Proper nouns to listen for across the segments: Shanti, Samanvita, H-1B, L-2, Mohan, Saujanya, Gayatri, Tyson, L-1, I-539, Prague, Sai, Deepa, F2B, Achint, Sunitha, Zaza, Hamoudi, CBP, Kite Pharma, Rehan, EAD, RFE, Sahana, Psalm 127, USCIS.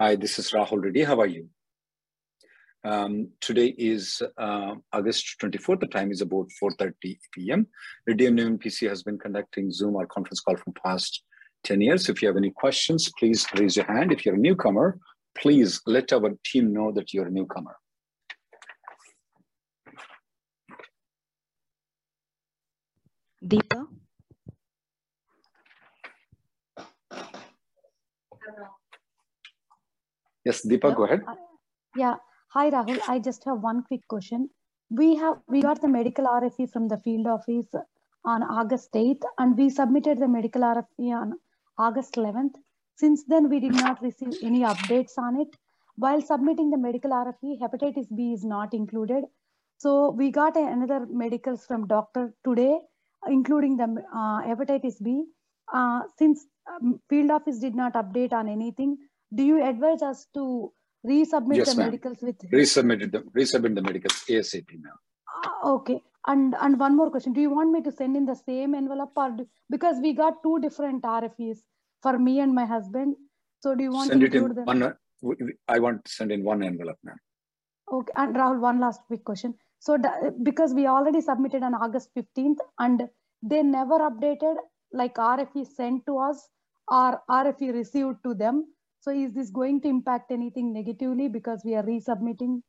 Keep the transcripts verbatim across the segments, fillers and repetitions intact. Hi, this is Rahul Reddy. How are you? Um, today is uh, August twenty-fourth. The time is about four thirty p m Reddy and Neumann P C has been conducting Zoom or conference call for past ten years. If you have any questions, please raise your hand. If you're a newcomer, please let our team know that you're a newcomer. Deepa? Hello. Yes, Deepa, yeah. Go ahead. Uh, yeah. Hi, Rahul. I just have one quick question. We have we got the medical R F E from the field office on August eighth, and we submitted the medical R F E on August eleventh. Since then, we did not receive any updates on it. While submitting the medical R F E, hepatitis B is not included. So we got another medicals from doctor today, including the uh, hepatitis B. Uh, since um, field office did not update on anything, do you advise us to resubmit yes, the medicals with resubmitted them? Resubmit the medicals ASAP, ma'am. Uh, okay. And and one more question. Do you want me to send in the same envelope, or do, because we got two different R F Es for me and my husband? So do you want send to include it in them? One, I want to send in one envelope, ma'am. Okay. And Rahul, one last quick question. So the, because we already submitted on August fifteenth, and they never updated, like R F E sent to us or R F E received to them. So is this going to impact anything negatively because we are resubmitting?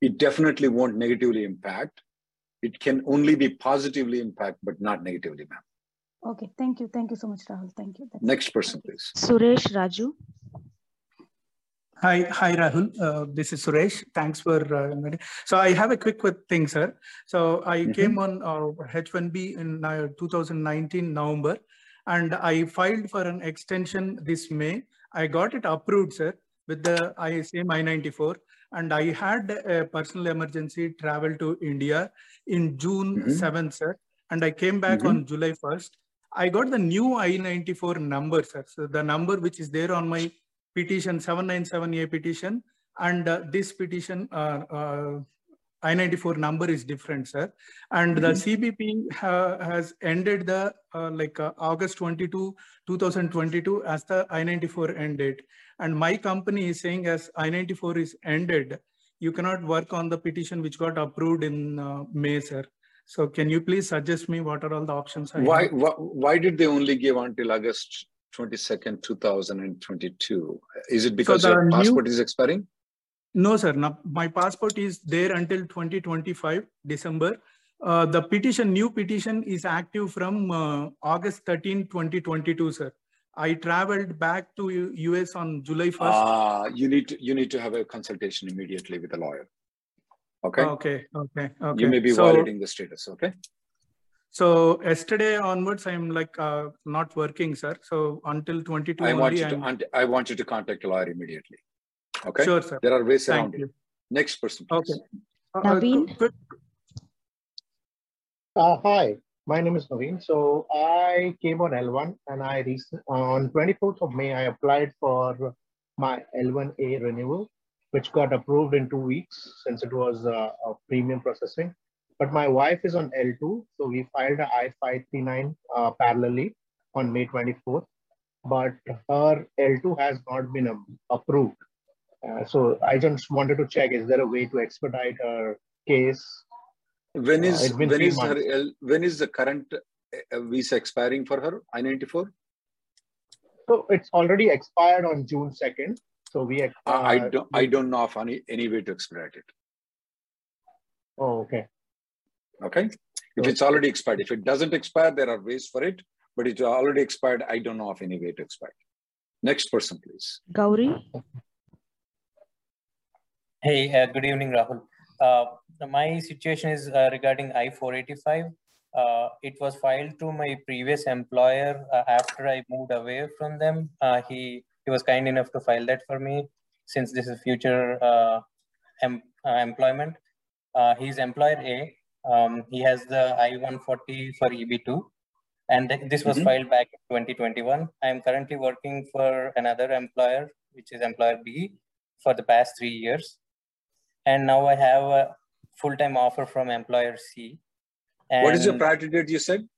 It definitely won't negatively impact. It can only be positively impact, but not negatively, ma'am. Okay, thank you. Thank you so much, Rahul. Thank you. That's Next person, please. Suresh Raju. Hi, hi, Rahul. Uh, this is Suresh. Thanks for... Uh, so I have a quick thing, sir. So I mm-hmm. came on uh, H one B in uh, two thousand nineteen, November. And I filed for an extension this May. I got it approved, sir, with the same I ninety-four. And I had a personal emergency travel to India in June mm-hmm. seventh, sir. And I came back mm-hmm. on July first. I got the new I ninety-four number, sir. So the number which is there on my petition, seven ninety-seven A petition. And uh, this petition, uh, uh, I ninety-four number is different, sir. And mm-hmm. the C B P ha- has ended the uh, like uh, August twenty-second, two thousand twenty-two as the I ninety-four end date. And my company is saying as I ninety-four is ended, you cannot work on the petition which got approved in uh, May, sir. So can you please suggest me what are all the options? I why, why Why did they only give until August twenty-second, two thousand twenty-two? Is it because so your passport new- is expiring? No, sir. No, my passport is there until twenty twenty-five, December. Uh, the petition, new petition is active from uh, August thirteenth, twenty twenty-two, sir. I traveled back to U- U.S. on July first. Ah, uh, you need to, you need to have a consultation immediately with a lawyer. Okay. Okay. Okay. Okay. You may be so, violating the status. Okay. So yesterday onwards, I'm like uh, not working, sir. So until twenty-two. I want only, you to. Un- I want you to contact a lawyer immediately. Okay. Sure, sir. There are ways around it. Next person, please. Okay. Uh, Naveen. Uh, hi, my name is Naveen. So I came on L one, and I recently, on twenty-fourth of May, I applied for my L one A renewal, which got approved in two weeks since it was uh, a premium processing. But my wife is on L two, so we filed an I five thirty-nine uh, parallelly on May twenty-fourth, but her L two has not been a- approved. Uh, so I just wanted to check, is there a way to expedite her case? When is uh, when is her, when is the current visa expiring for her, I ninety-four? So it's already expired on June second. So we uh, I don't I don't know of any, any way to expedite it. Oh, okay. Okay. If so, it's already expired, if it doesn't expire, there are ways for it, but it's already expired. I don't know of any way to expedite. Next person, please. Gowri. Hey, uh, good evening, Rahul. Uh, my situation is uh, regarding I four eighty-five. Uh, it was filed to my previous employer uh, after I moved away from them. Uh, he he was kind enough to file that for me, since this is future uh, em uh, employment. Uh, he's employer A. Um, he has the I one forty for E B two, and th this was mm-hmm. filed back in twenty twenty-one. I am currently working for another employer, which is employer B, for the past three years, and now I have a full-time offer from employer C. And what is your priority date, you said?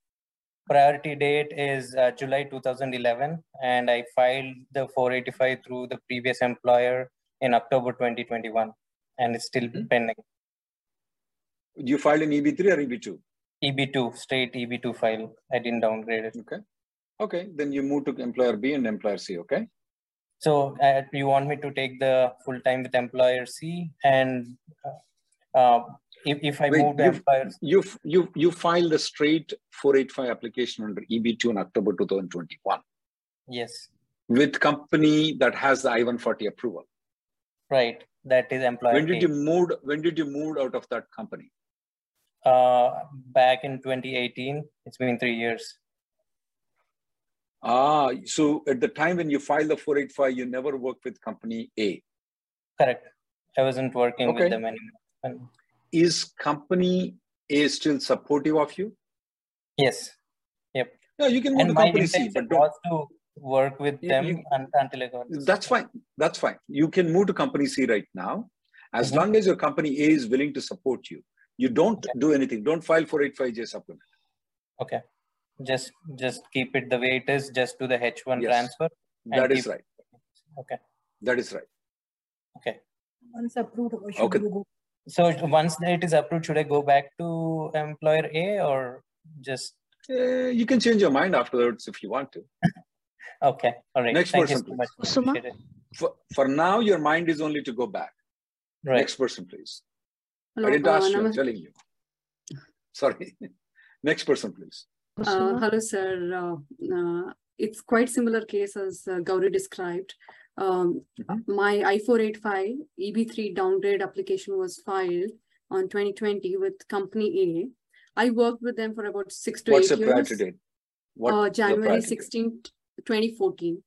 Priority date is uh, July two thousand eleven, and I filed the four eighty-five through the previous employer in October twenty twenty-one, and it's still mm-hmm. pending. You filed an E B three or E B two? E B two, straight E B two file. I didn't downgrade it. Okay. Okay, then you move to employer B and employer C, okay? So uh, you want me to take the full-time with employer C, and... Uh, uh, If, if I Wait, move to you, you, you filed a straight four eighty-five application under E B two in October two thousand twenty-one. Yes. With company that has the I one forty approval. Right. That is employer. When did you move? When did you move out of that company? Uh, back in twenty eighteen. It's been three years. Ah, so at the time when you filed the four eighty-five, you never worked with company A. Correct. I wasn't working okay. with them anymore. Is company A still supportive of you? Yes. Yep. No, you can move to company C, but don't to work with you, them you, until I got. That's fine. That's fine. You can move to company C right now, as mm-hmm. long as your company A is willing to support you. You don't okay. do anything. Don't file for four eighty-five J supplement. Okay. Just just keep it the way it is. Just do the H one yes. transfer. That is right. It. Okay. That is right. Okay. Once approved, should okay. you go? So once it is approved, should I go back to employer A or just? Uh, you can change your mind afterwards if you want to. Okay. All right. Next Thank person, so please. Suma? For, for now, your mind is only to go back. Right. Next person, please. Hello. I didn't ask uh, you, I'm telling you. Sorry. Next person, please. Uh, hello, sir. Uh, uh, it's quite similar case as uh, Gowri described. Um, mm-hmm. My I four eighty-five E B three downgrade application was filed on twenty twenty with company A. I worked with them for about six to What's eight years. What's the priority date? What uh, January sixteenth, twenty fourteen.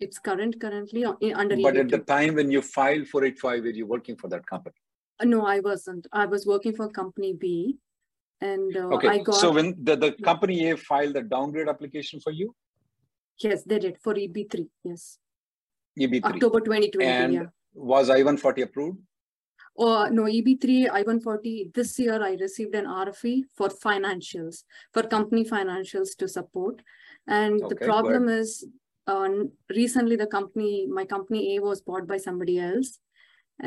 It's current currently under E B two. But at the time when you filed four eighty-five, were you working for that company? Uh, no, I wasn't. I was working for company B, and uh, okay. I got. So when the, the company A filed the downgrade application for you? Yes, they did for E B three. Yes, E B three. October twenty twenty. And yeah. was I one forty approved? Oh no, E B three I one forty. This year I received an R F E for financials, for company financials to support. And okay, the problem but... is, uh, recently the company, my company A, was bought by somebody else,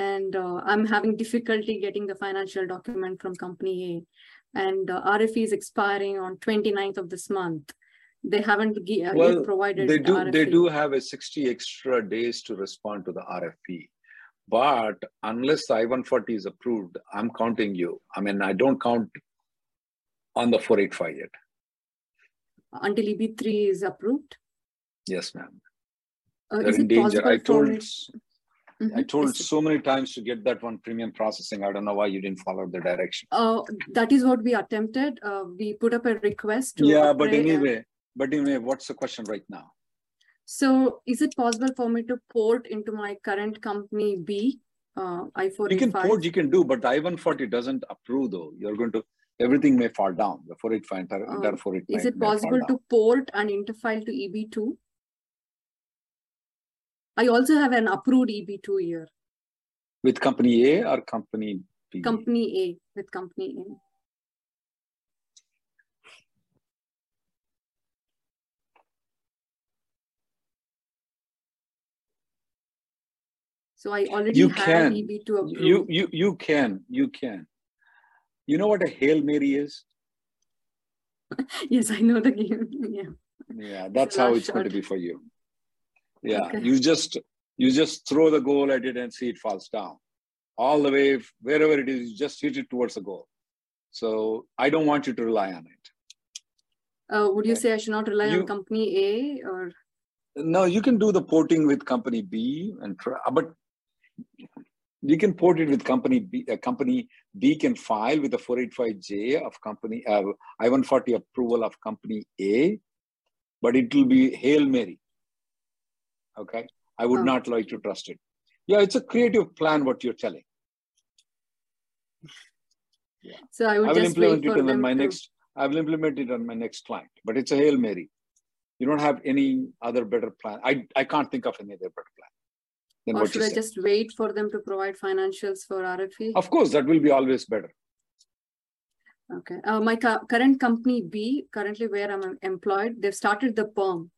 and uh, I'm having difficulty getting the financial document from company A, and uh, R F E is expiring on twenty-ninth of this month. They haven't uh, well, provided they do R F E. They do have a sixty extra days to respond to the R F P, but unless the I one forty is approved, I'm counting you. I mean, I don't count on the four eighty-five yet. Until E B three is approved? Yes, ma'am. Uh, They're in danger. I told, mm-hmm. I told is so it... many times to get that one premium processing. I don't know why you didn't follow the direction. Uh, that is what we attempted. Uh, we put up a request. To yeah, but anyway. And... But anyway, what's the question right now? So is it possible for me to port into my current company B, uh, I four eighty-five? You can port, you can do, but the I one forty doesn't approve though. You're going to, everything may fall down. The four eighty-five, entire, um, entire four eighty-five. Is it possible to port and interfile to E B two? I also have an approved E B two here. With company A or company B? Company A, with company A. So I already you have can. E B two approved. You, you, you can, you can. You know what a Hail Mary is? Yes, I know the game. Yeah, yeah that's how it's shot. Going to be for you. Yeah, okay. you just you just throw the goal at it and see it falls down. All the way, wherever it is, you just hit it towards the goal. So I don't want you to rely on it. Uh, would you okay. say I should not rely you, on company A or? No, you can do the porting with company B and try, but You can port it with company B. Uh, company B can file with a four eighty-five J of company uh, I one forty approval of company A, but it will be Hail Mary. Okay, I would oh. not like to trust it. Yeah, it's a creative plan. What you're telling. Yeah. So I would I will just implement wait for it on them my to... next. I will implement it on my next client, but it's a Hail Mary. You don't have any other better plan. I I can't think of any other better plan. Or should I just wait for them to provide financials for R F E? Of course, that will be always better. Okay. Uh, my co current company B, currently where I'm employed, they've started the perm,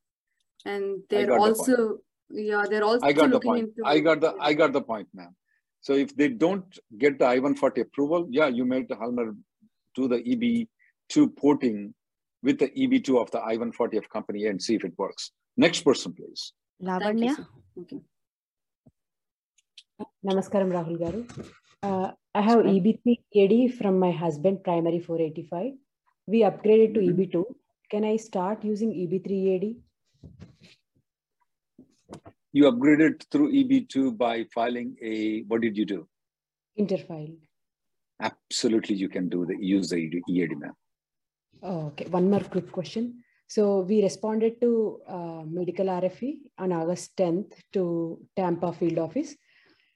and they're also the yeah they're also I got the point. Into, I got the yeah. I got the point, ma'am. So if they don't get the I one forty approval, yeah, you made the Halmer do the E B two porting with the E B two of the I one forty of company A and see if it works. Next person, please. Lavanya. Okay. Namaskaram, Rahul Garu. Uh, I have E B three E D from my husband, primary four eighty-five. We upgraded to E B two. Can I start using E B three E D? You upgraded through E B two by filing a, what did you do? Interfile. Absolutely, you can do the use the E D, ma'am. Oh, okay, one more quick question. So we responded to uh, medical R F E on August tenth to Tampa field office.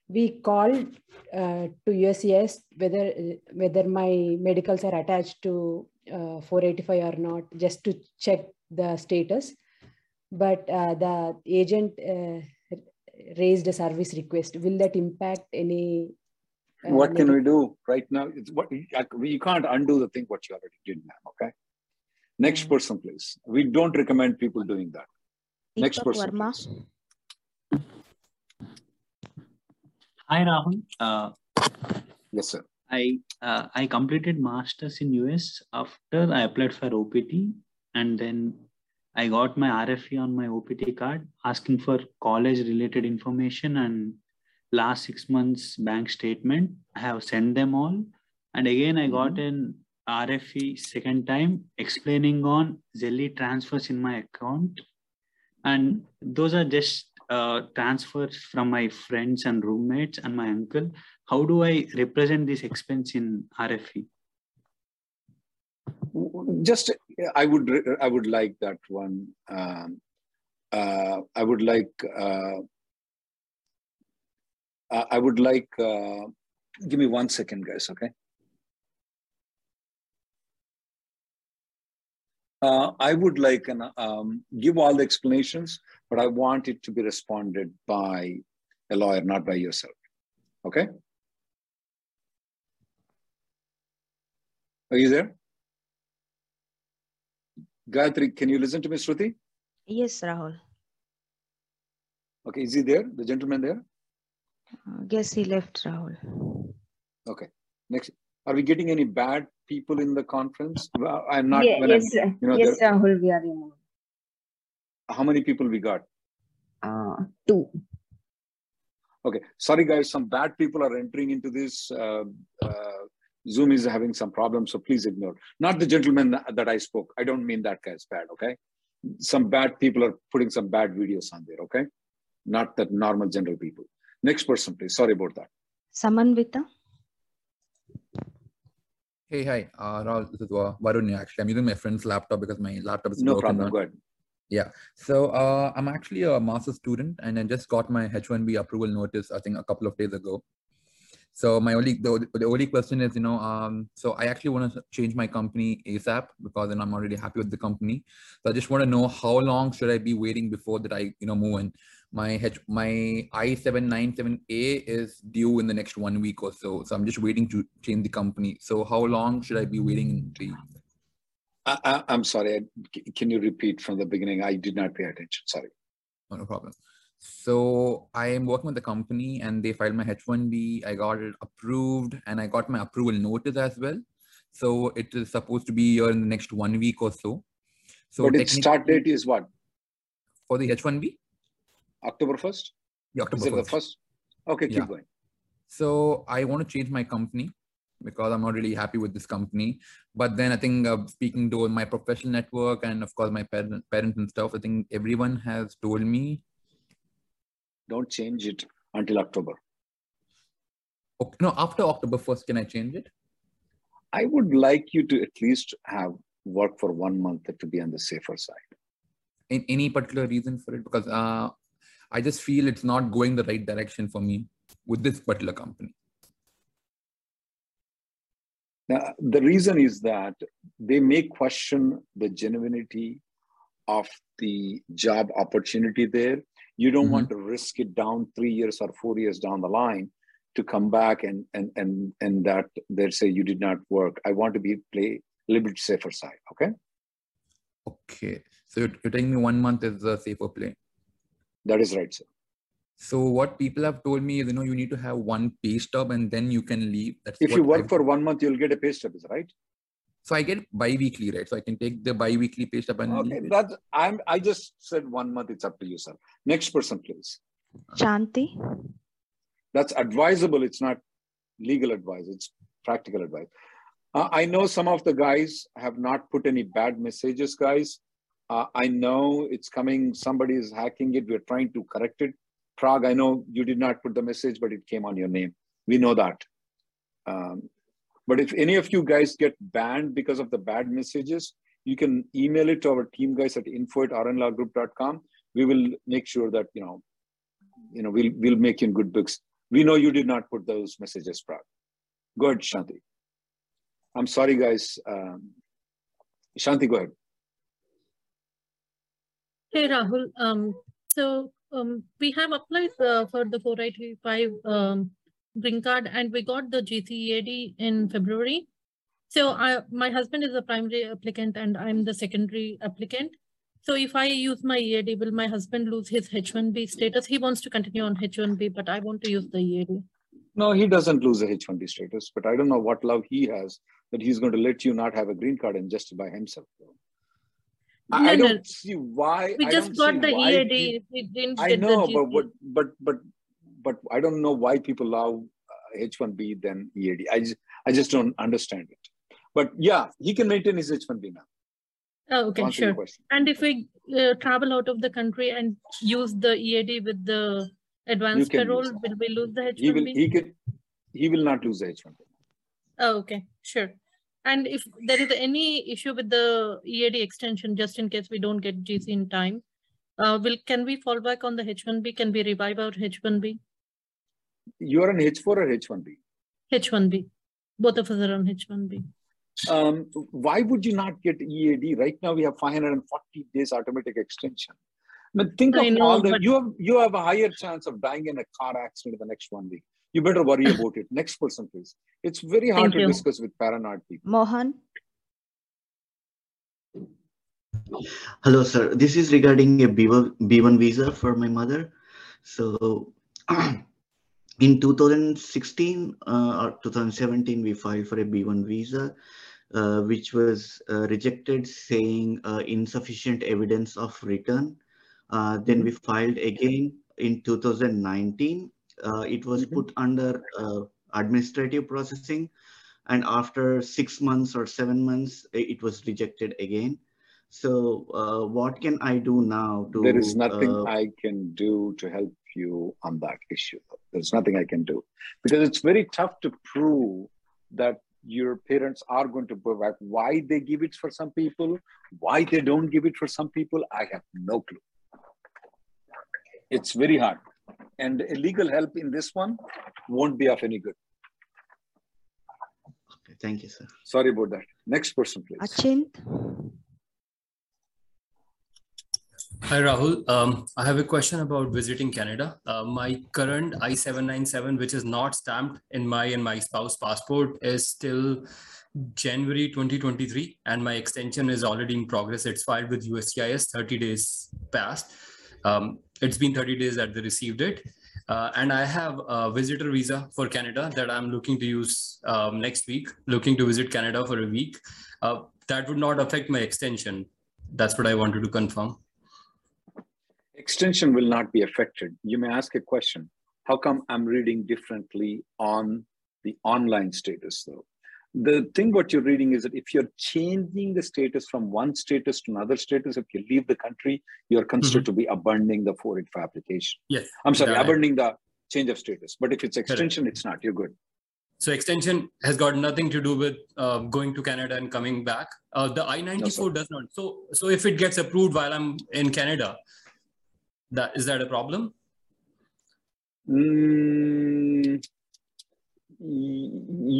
We called uh, to U S C I S whether whether my medicals are attached to uh, four eighty-five or not, just to check the status. But uh, the agent uh, raised a service request. Will that impact any? Uh, what can we do right now? It's what you can't undo the thing what you already did, ma'am. Okay. Next person, please. We don't recommend people doing that. Next person. Hi Rahul. Uh, yes, sir. I uh, I completed masters in U S after I applied for O P T, and then I got my R F E on my O P T card asking for college-related information and last six months bank statement. I have sent them all, and again I got an R F E second time explaining on Zelli transfers in my account, and those are just Uh, transfers from my friends and roommates and my uncle. How do I represent this expense in R F E? Just, I would, I would like that one. Um, uh, I would like, uh, I would like, uh, give me one second, guys, okay? Uh, I would like an, um, give all the explanations, but I want it to be responded by a lawyer, not by yourself. Okay? Are you there? Gayatri, can you listen to me, Shruti? Yes, Rahul. Okay, is he there? The gentleman there? Uh, yes, he left, Rahul. Okay, next. Are we getting any bad people in the conference? I'm not. Yeah, when yes, I'm, you know, yes, Rahul, we are removed. How many people we got? Uh, two. Okay, sorry guys, some bad people are entering into this. Uh, uh, Zoom is having some problems, so please ignore. Not the gentleman that I spoke. I don't mean that guy's bad, okay? Some bad people are putting some bad videos on there, okay? Not that normal general people. Next person, please. Sorry about that. Samanvita. Hey, hi, uh, Rahul, this is Varunya. Actually, I'm using my friend's laptop because my laptop is no broken. No problem, go ahead. Yeah, so uh, I'm actually a master's student and I just got my H one B approval notice, I think a couple of days ago. So my only, the, the only question is, you know, um, so I actually want to change my company ASAP because then I'm already happy with the company. So I just want to know how long should I be waiting before that I, you know, move in. My H, my I seven ninety-seven A is due in the next one week or so. So I'm just waiting to change the company. So how long should I be waiting? To... I, I, I'm sorry. I, can you repeat from the beginning? I did not pay attention. Sorry. Oh, no problem. So I am working with the company and they filed my H one B. I got it approved and I got my approval notice as well. So it is supposed to be here in the next one week or so. So but its start date is what? For the H one B? October first? Yeah, October first. Is it the first? Okay, keep yeah. going. So I want to change my company because I'm not really happy with this company. But then I think uh, speaking to my professional network and of course my parent, parents and stuff, I think everyone has told me don't change it until October. Okay, no, after October first, can I change it? I would like you to at least have work for one month to be on the safer side. In any particular reason for it? Because uh, I just feel it's not going the right direction for me with this particular company. Now, the reason is that they may question the genuinity of the job opportunity there. You don't mm-hmm. want to risk it down three years or four years down the line to come back and and and and that they say you did not work. I want to be play a little bit safer side. Okay. Okay. So you're telling me one month is a safer play. That is right, sir. So what people have told me is, you know, you need to have one pay stub and then you can leave. That's if you work I've... for one month, you'll get a pay stub, is right? So I get bi-weekly, right? So I can take the bi-weekly pay stub and okay, leave. That's, I'm, I just said one month. It's up to you, sir. Next person, please. Shanti. That's advisable. It's not legal advice. It's practical advice. Uh, I know some of the guys have not put any bad messages, guys. Uh, I know it's coming. Somebody is hacking it. We're trying to correct it. Prague, I know you did not put the message, but it came on your name. We know that. Um, but if any of you guys get banned because of the bad messages, you can email it to our team guys at info at r n law group dot com. We will make sure that, you know, you know, we'll, we'll make you in good books. We know you did not put those messages, Prague. Go ahead, Shanti. I'm sorry, guys. Um, Shanti, go ahead. Hey, Rahul. Um, so, Um, we have applied uh, for the four eighty-five um, green card and we got the G C E A D in February. So I, my husband is the primary applicant and I'm the secondary applicant. So if I use my E A D, will my husband lose his H one B status? He wants to continue on H one B, but I want to use the E A D. No, he doesn't lose the H one B status, but I don't know what love he has that he's going to let you not have a green card and just by himself. I, no, I don't no. see why. We I just got the E A D. People, we didn't I get know, the but, what, but but but I don't know why people love uh, H one B than E A D. I just, I just don't understand it. But yeah, he can maintain his H one B now. Oh, okay, sure. And if we uh, travel out of the country and use the E A D with the advanced parole, will we lose the H one B? He will. He can. He will not lose the H one B. Oh, okay, sure. And if there is any issue with the E A D extension, just in case we don't get G C in time, uh, will can we fall back on the H one B? Can we revive our H one B? You are on H four or H one B? H one B. Both of us are on H one B. Um, why would you not get E A D? Right now we have five hundred forty days automatic extension. Now think I of know, all the you have you have a higher chance of dying in a car accident in the next one week. You better worry about it. Next person, please. It's very hard Thank to you. discuss with paranoid people. Mohan. Hello, sir. This is regarding a B one visa for my mother. So in two thousand sixteen uh, or two thousand seventeen, we filed for a B one visa, uh, which was uh, rejected saying uh, insufficient evidence of return. Uh, then we filed again in two thousand nineteen. Uh, it was mm-hmm. put under uh, administrative processing, and after six months or seven months, it was rejected again. So uh, what can I do now? To, there is nothing uh, I can do to help you on that issue. There's nothing I can do because it's very tough to prove that your parents are going to provide. Why they give it for some people, why they don't give it for some people, I have no clue. It's very hard. And legal help in this one won't be of any good. Okay, thank you, sir. Sorry about that. Next person, please. Achint. Hi, Rahul. Um, I have a question about visiting Canada. Uh, my current I seven ninety-seven, which is not stamped in my and my spouse's passport, is still January twenty twenty-three, and my extension is already in progress. It's filed with U S C I S, thirty days past. Um, it's been thirty days that they received it. Uh, and I have a visitor visa for Canada that I'm looking to use um, next week, looking to visit Canada for a week. Uh, that would not affect my extension. That's what I wanted to confirm. Extension will not be affected. You may ask a question. How come I'm reading differently on the online status though? The thing what you're reading is that if you're changing the status from one status to another status, if you leave the country, you're considered mm-hmm. to be abandoning the four eighty-five application. Yes. I'm sorry, yeah, abandoning the change of status. But if it's extension, correct, it's not. You're good. So extension has got nothing to do with uh, going to Canada and coming back. Uh, the I ninety-four no, does not. So, so if it gets approved while I'm in Canada, that is that a problem? Mm,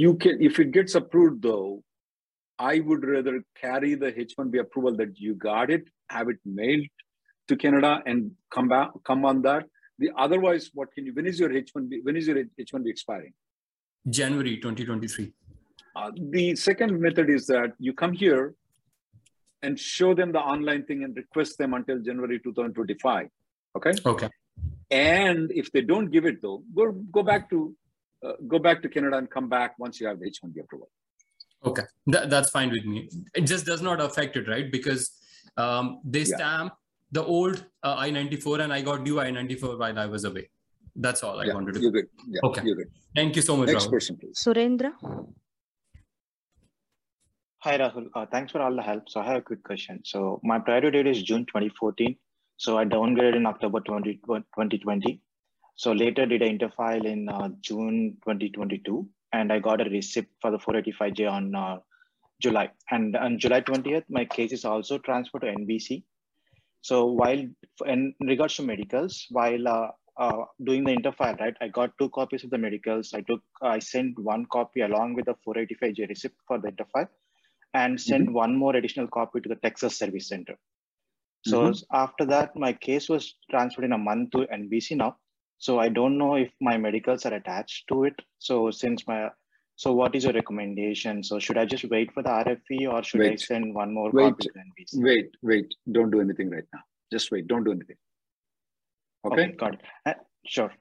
you can, if it gets approved though, I would rather carry the H one B approval that you got it, have it mailed to Canada and come back, come on that. The otherwise, what can you, when is your H one B, when is your H one B expiring? January twenty twenty-three. Uh, the second method is that you come here and show them the online thing and request them until January two thousand twenty-five. Okay. Okay. And if they don't give it though, go, go back to, uh, go back to Canada and come back once you have the H one B approval. Okay. Th that's fine with me. It just does not affect it, right? Because um, they stamp yeah. the old uh, I ninety-four and I got new I ninety-four while I was away. That's all I yeah, wanted to do. You're good. Yeah, okay. You're good. Thank you so much. Next Rahul. person, please. Surendra. Hi, Rahul. Uh, thanks for all the help. So I have a quick question. So my priority date is June twenty fourteen. So I downgraded in October twenty twenty. So later did I interfile in uh, June twenty twenty-two, and I got a receipt for the four eighty-five J on uh, July. And on July twentieth, my case is also transferred to N B C. So while in regards to medicals, while uh, uh, doing the interfile, right, I got two copies of the medicals. I took, I sent one copy along with the four eighty-five J receipt for the interfile, and sent mm-hmm. one more additional copy to the Texas Service Center. So mm-hmm. after that, my case was transferred in a month to N B C now. So I don't know if my medicals are attached to it. So since my, so what is your recommendation? So should I just wait for the R F E or should wait. I send one more wait. copy to N B C? Wait, wait, don't do anything right now. Just wait, don't do anything. Okay, okay got it. Uh, sure.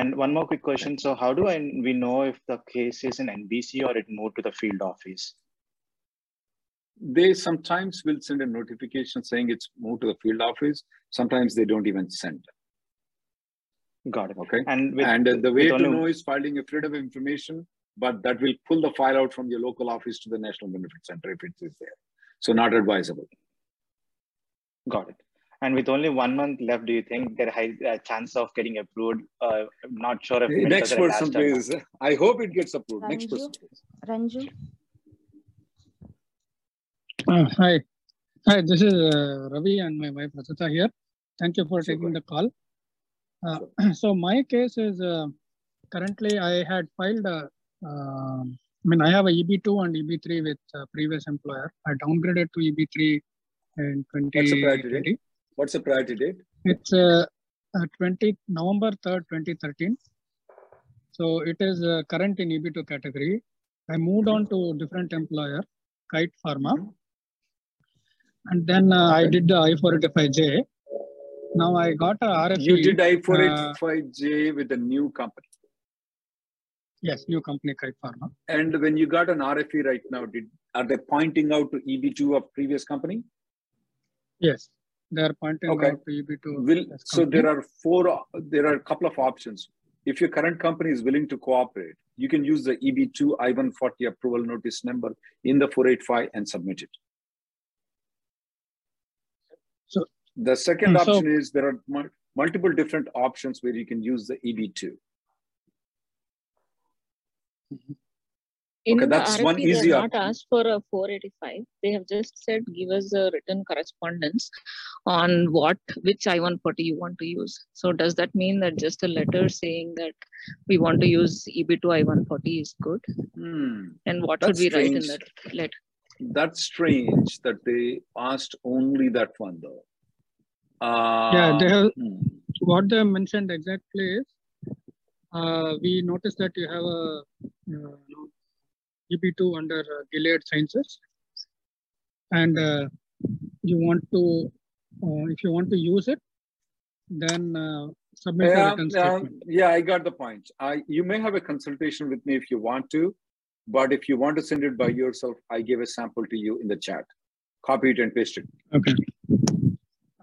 And one more quick question. So how do I, we know if the case is in N B C or it moved to the field office? They sometimes will send a notification saying it's moved to the field office. Sometimes they don't even send. Got it. Okay. And, with, and uh, the way to only... know is filing a Freedom of Information, but that will pull the file out from your local office to the National Benefit Center if it is there. So not advisable. Got it. And with only one month left, do you think there is a chance of getting approved? Uh, I'm not sure if... Hey, next person, please. I hope it gets approved. Ranju? Next person, please. Ranju? Uh, hi. Hi, this is uh, Ravi and my wife Prastha here. Thank you for Super. taking the call. Uh, so my case is uh, currently I had filed, a, uh, I mean I have a E B two and E B three with a previous employer. I downgraded to E B three in twenty twenty. What's the priority date? What's the priority date? It's uh, uh, November third, twenty thirteen. So it is uh, current in E B two category. I moved on to different employer, Kite Pharma. And then uh, I did the I four eighty-five J. Now I got a R F E. You did I four eighty-five J uh, with a new company. Yes, new company, Kite Pharma. And when you got an R F E right now, did are they pointing out to E B two of previous company? Yes, they are pointing okay. out to E B two. Will, so there are four. There are a couple of options. If your current company is willing to cooperate, you can use the E B two I one forty approval notice number in the four eighty-five and submit it. So. The second option so, is there are mul multiple different options where you can use the E B two. In okay, that's the R F E, one easy option. They have not asked for a four eighty-five. They have just said, give us a written correspondence on what, which I one forty you want to use. So does that mean that just a letter saying that we want to use E B two I one forty is good? Hmm. And what that's should we strange. write in that letter? That's strange that they asked only that one though. Uh, yeah, they have, what they mentioned exactly is, uh, we noticed that you have a uh, E B two under uh, Gilead Sciences, and uh, you want to, uh, if you want to use it, then uh, submit yeah, a written statement. Yeah, yeah, I got the point. I, you may have a consultation with me if you want to, but if you want to send it by yourself, I gave a sample to you in the chat. Copy it and paste it. Okay.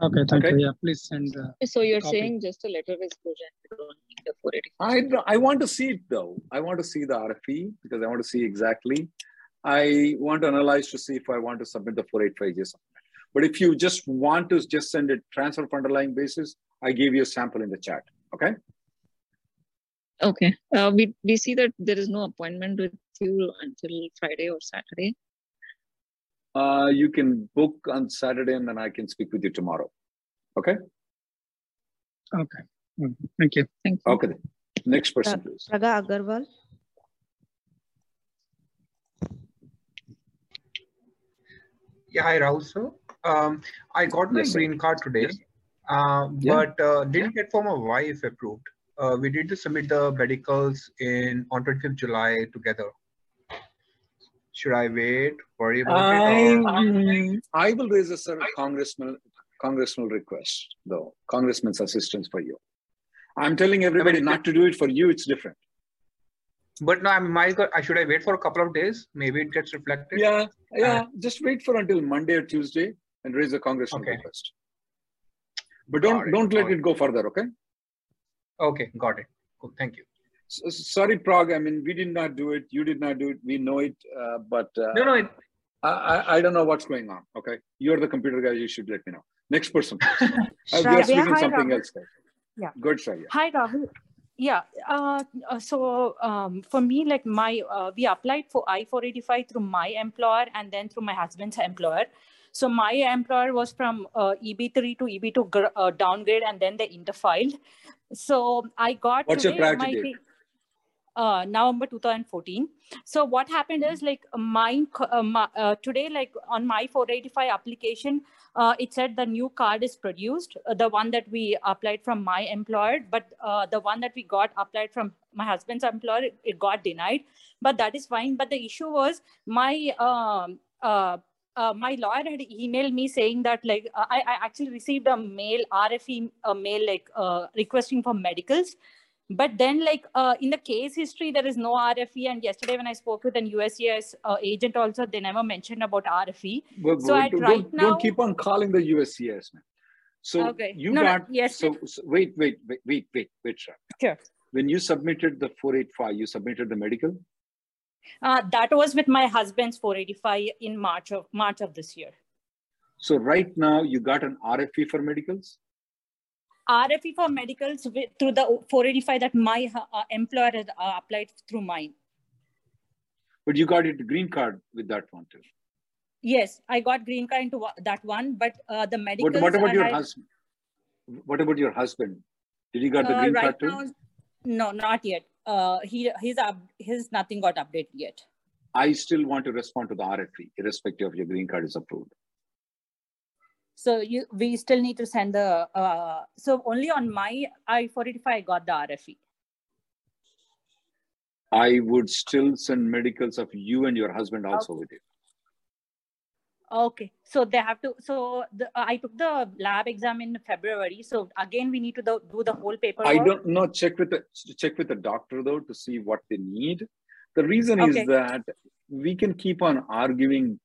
Okay, thank okay. you. Yeah, please send. Uh, so you're copy. saying just a letter is good and you don't need the four eighty-five. I, I want to see it though. I want to see the R F E because I want to see exactly. I want to analyze to see if I want to submit the four eighty-five J supplement. But if you just want to just send it transfer for underlying basis, I gave you a sample in the chat. Okay. Okay. Uh, we, we see that there is no appointment with you until Friday or Saturday. Uh, you can book on Saturday and then I can speak with you tomorrow. Okay? Okay. Thank you. Thank you. Okay. Next person, please. Raga Agarwal. Yeah, hi Rahul sir. Um, I got my yes, green card today, yes. uh, yeah. but uh, didn't get for my wife approved. Uh, we did to submit the medicals in on twenty-fifth of July together. Should I wait? Worry about I, it? Or... I will raise a sort of congressman, congressional request, though. Congressman's assistance for you. I'm telling everybody I mean, not to do it. For you, it's different. But no, I mean, my, should I wait for a couple of days? Maybe it gets reflected. Yeah, yeah. Uh, just wait for until Monday or Tuesday and raise a congressional okay. request. But don't right, don't let right. it go further. Okay. Okay, got it. Cool. Thank you. So, sorry, Prague. I mean, we did not do it. You did not do it. We know it. Uh, but uh, no, no. It... I I don't know what's going on. Okay, you're the computer guy. You should let me know. Next person. I'll be speaking something Rahul. else. Guys. Yeah. Good, sir. Yeah. Hi, Rahul. Yeah. Uh, so um, for me, like my uh, we applied for I four eighty-five through my employer and then through my husband's employer. So my employer was from uh, E B three to E B two uh, downgrade, and then they interfiled. So I got What's today, your priority date? Uh, November two thousand fourteen. So what happened is like mine uh, my, uh, today, like on my four eighty-five application, uh, it said the new card is produced, uh, the one that we applied from my employer, but uh, the one that we got applied from my husband's employer, it, it got denied, but that is fine. But the issue was my, um, uh, Uh, my lawyer had emailed me saying that like uh, I, I actually received a mail, R F E a mail like uh, requesting for medicals. But then like uh, in the case history, there is no R F E. And yesterday when I spoke with an U S C I S uh, agent also, they never mentioned about R F E. Well, so well, at don't, right don't, now... Don't keep on calling the U S C I S. Man. So okay. you no, got... No, yes, so, so wait, wait, wait, wait, wait, wait. Sure. sure. When you submitted the four eighty-five, you submitted the medical? Uh, that was with my husband's four eighty-five in March of March of this year. So right now you got an R F E for medicals? R F E for medicals with, through the four eighty-five that my uh, employer had uh, applied through mine. But you got it green card with that one too? Yes, I got green card into that one, but uh, the medicals... What, what about your I... husband? What about your husband? Did he got the uh, green right card now, too? No, not yet. Uh, he his up his nothing got updated yet. I still want to respond to the R F E, irrespective of your green card is approved. So you we still need to send the uh, so only on my I four eighty-five I got the R F E. I would still send medicals of you and your husband also okay. with you. Okay, so they have to. So the, uh, I took the lab exam in February. So again, we need to do, do the whole paperwork. I don't know. Check with the check with the doctor though to see what they need. The reason okay. is that we can keep on arguing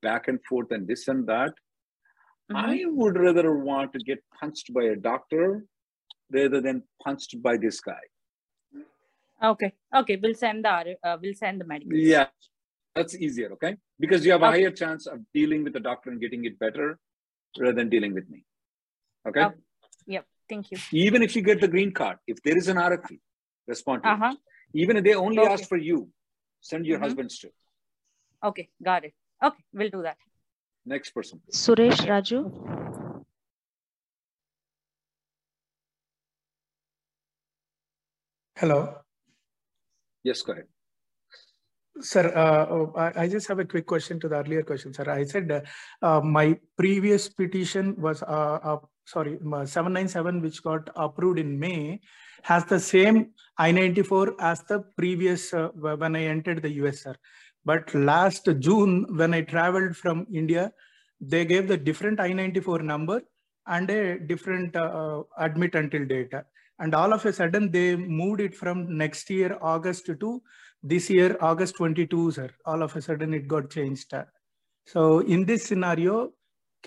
back and forth and this and that. Mm-hmm. I would rather want to get punched by a doctor rather than punched by this guy. Okay. Okay. We'll send the uh, we'll send the medicals. Yeah. That's easier, okay? Because you have a okay. higher chance of dealing with the doctor and getting it better rather than dealing with me, okay? Oh, yep, thank you. Even if you get the green card, if there is an R F E, respond to uh-huh. it. Even if they only okay. ask for you, send your mm-hmm. husband's too. Okay, got it. Okay, we'll do that. Next person. Please. Suresh Raju. Hello. Yes, go ahead. Sir, uh, oh, I, I just have a quick question to the earlier question, sir. I said uh, uh, my previous petition was, uh, uh, sorry, seven ninety-seven, which got approved in May, has the same I ninety-four as the previous uh, when I entered the U S, sir. But last June, when I traveled from India, they gave the different I ninety-four number and a different uh, admit until data. And all of a sudden, they moved it from next year, August to this year, August twenty-second, sir. All of a sudden, it got changed. So in this scenario,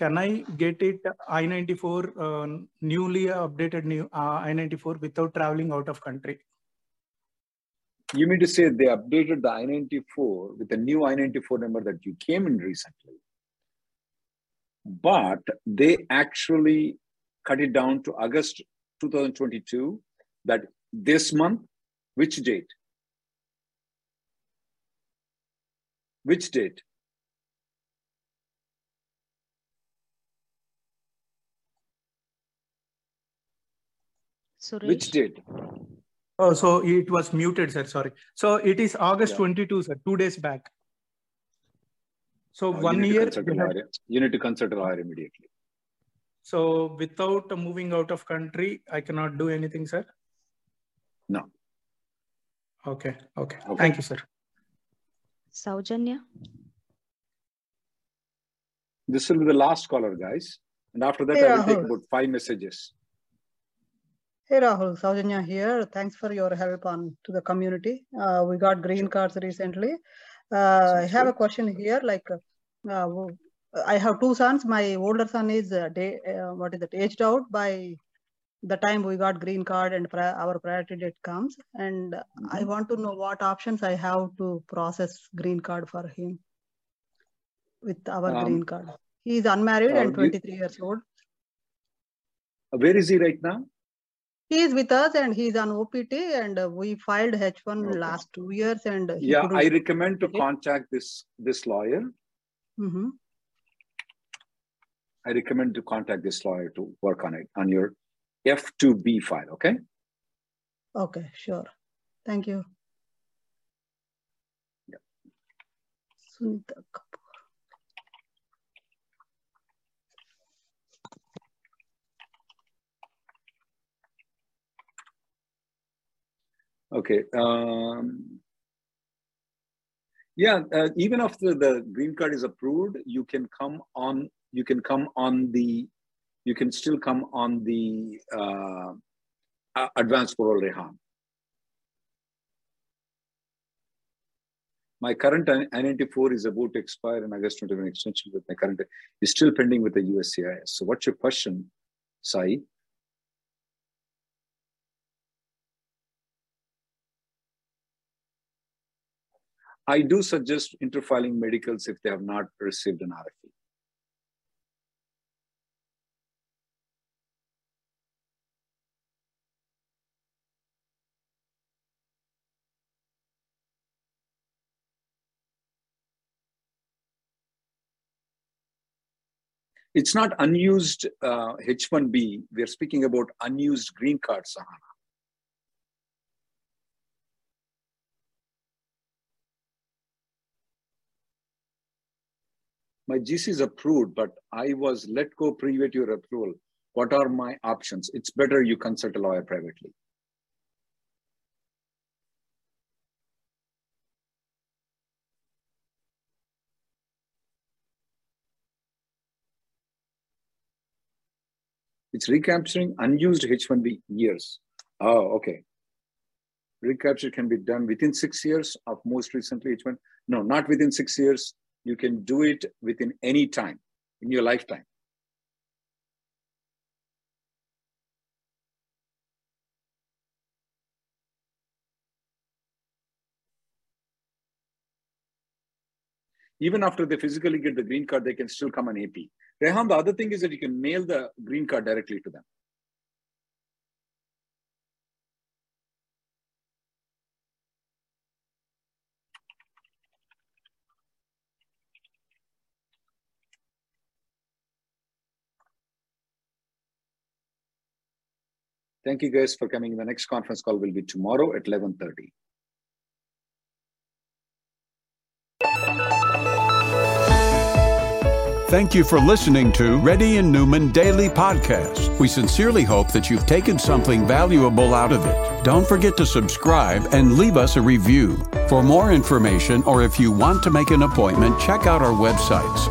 can I get it I ninety-four, uh, newly updated new uh, I ninety-four without traveling out of country? You mean to say they updated the I ninety-four with a new I ninety-four number that you came in recently, but they actually cut it down to August twenty twenty-two, that this month Which date? Which date? Suresh? Which date? Oh, so it was muted, sir. Sorry. So it is August yeah. twenty-two, sir. Two days back. So uh, one you year. Have... You need to consult lawyer immediately. So without moving out of country, I cannot do anything, sir? No. Okay. Okay. okay. Thank you, sir. Saujanya. This will be the last caller, guys. And after that, hey, I will Rahul. take about five messages. Hey, Rahul. Saujanya here. Thanks for your help on to the community. Uh, we got green cards recently. Uh, I have a question here. Like, uh, I have two sons. My older son is uh, day, uh, what is it? aged out by the time we got green card and pri our priority date comes. And mm-hmm. I want to know what options I have to process green card for him with our um, green card. He is unmarried uh, and twenty-three you, years old. Where is he right now? He is with us and he is on O P T and we filed H one okay. last two years. And yeah, I recommend to contact this, this lawyer. Mm-hmm. I recommend to contact this lawyer to work on it, on your F two B file, okay? Okay, sure. Thank you. Yeah. Sunitha. Okay. Um, yeah, uh, even after the green card is approved, you can come on, you can come on the, you can still come on the uh, advanced parole Rehan. My current I ninety-four is about to expire in August twenty-one extension with my current, is still pending with the U S C I S. So what's your question, Sai? I do suggest interfiling medicals if they have not received an R F E. It's not unused uh, H one B. We're speaking about unused green card, Sahana. My G C is approved, but I was let go private your approval. What are my options? It's better you consult a lawyer privately. It's recapturing unused H one B years. Oh, okay. Recapture can be done within six years of most recently H one. No, not within six years. You can do it within any time in your lifetime. Even after they physically get the green card, they can still come on A P. Rehan, the other thing is that you can mail the green card directly to them. Thank you guys for coming. The next conference call will be tomorrow at eleven thirty. Thank you for listening to Reddy and Neumann Daily Podcast. We sincerely hope that you've taken something valuable out of it. Don't forget to subscribe and leave us a review. For more information or if you want to make an appointment, check out our websites,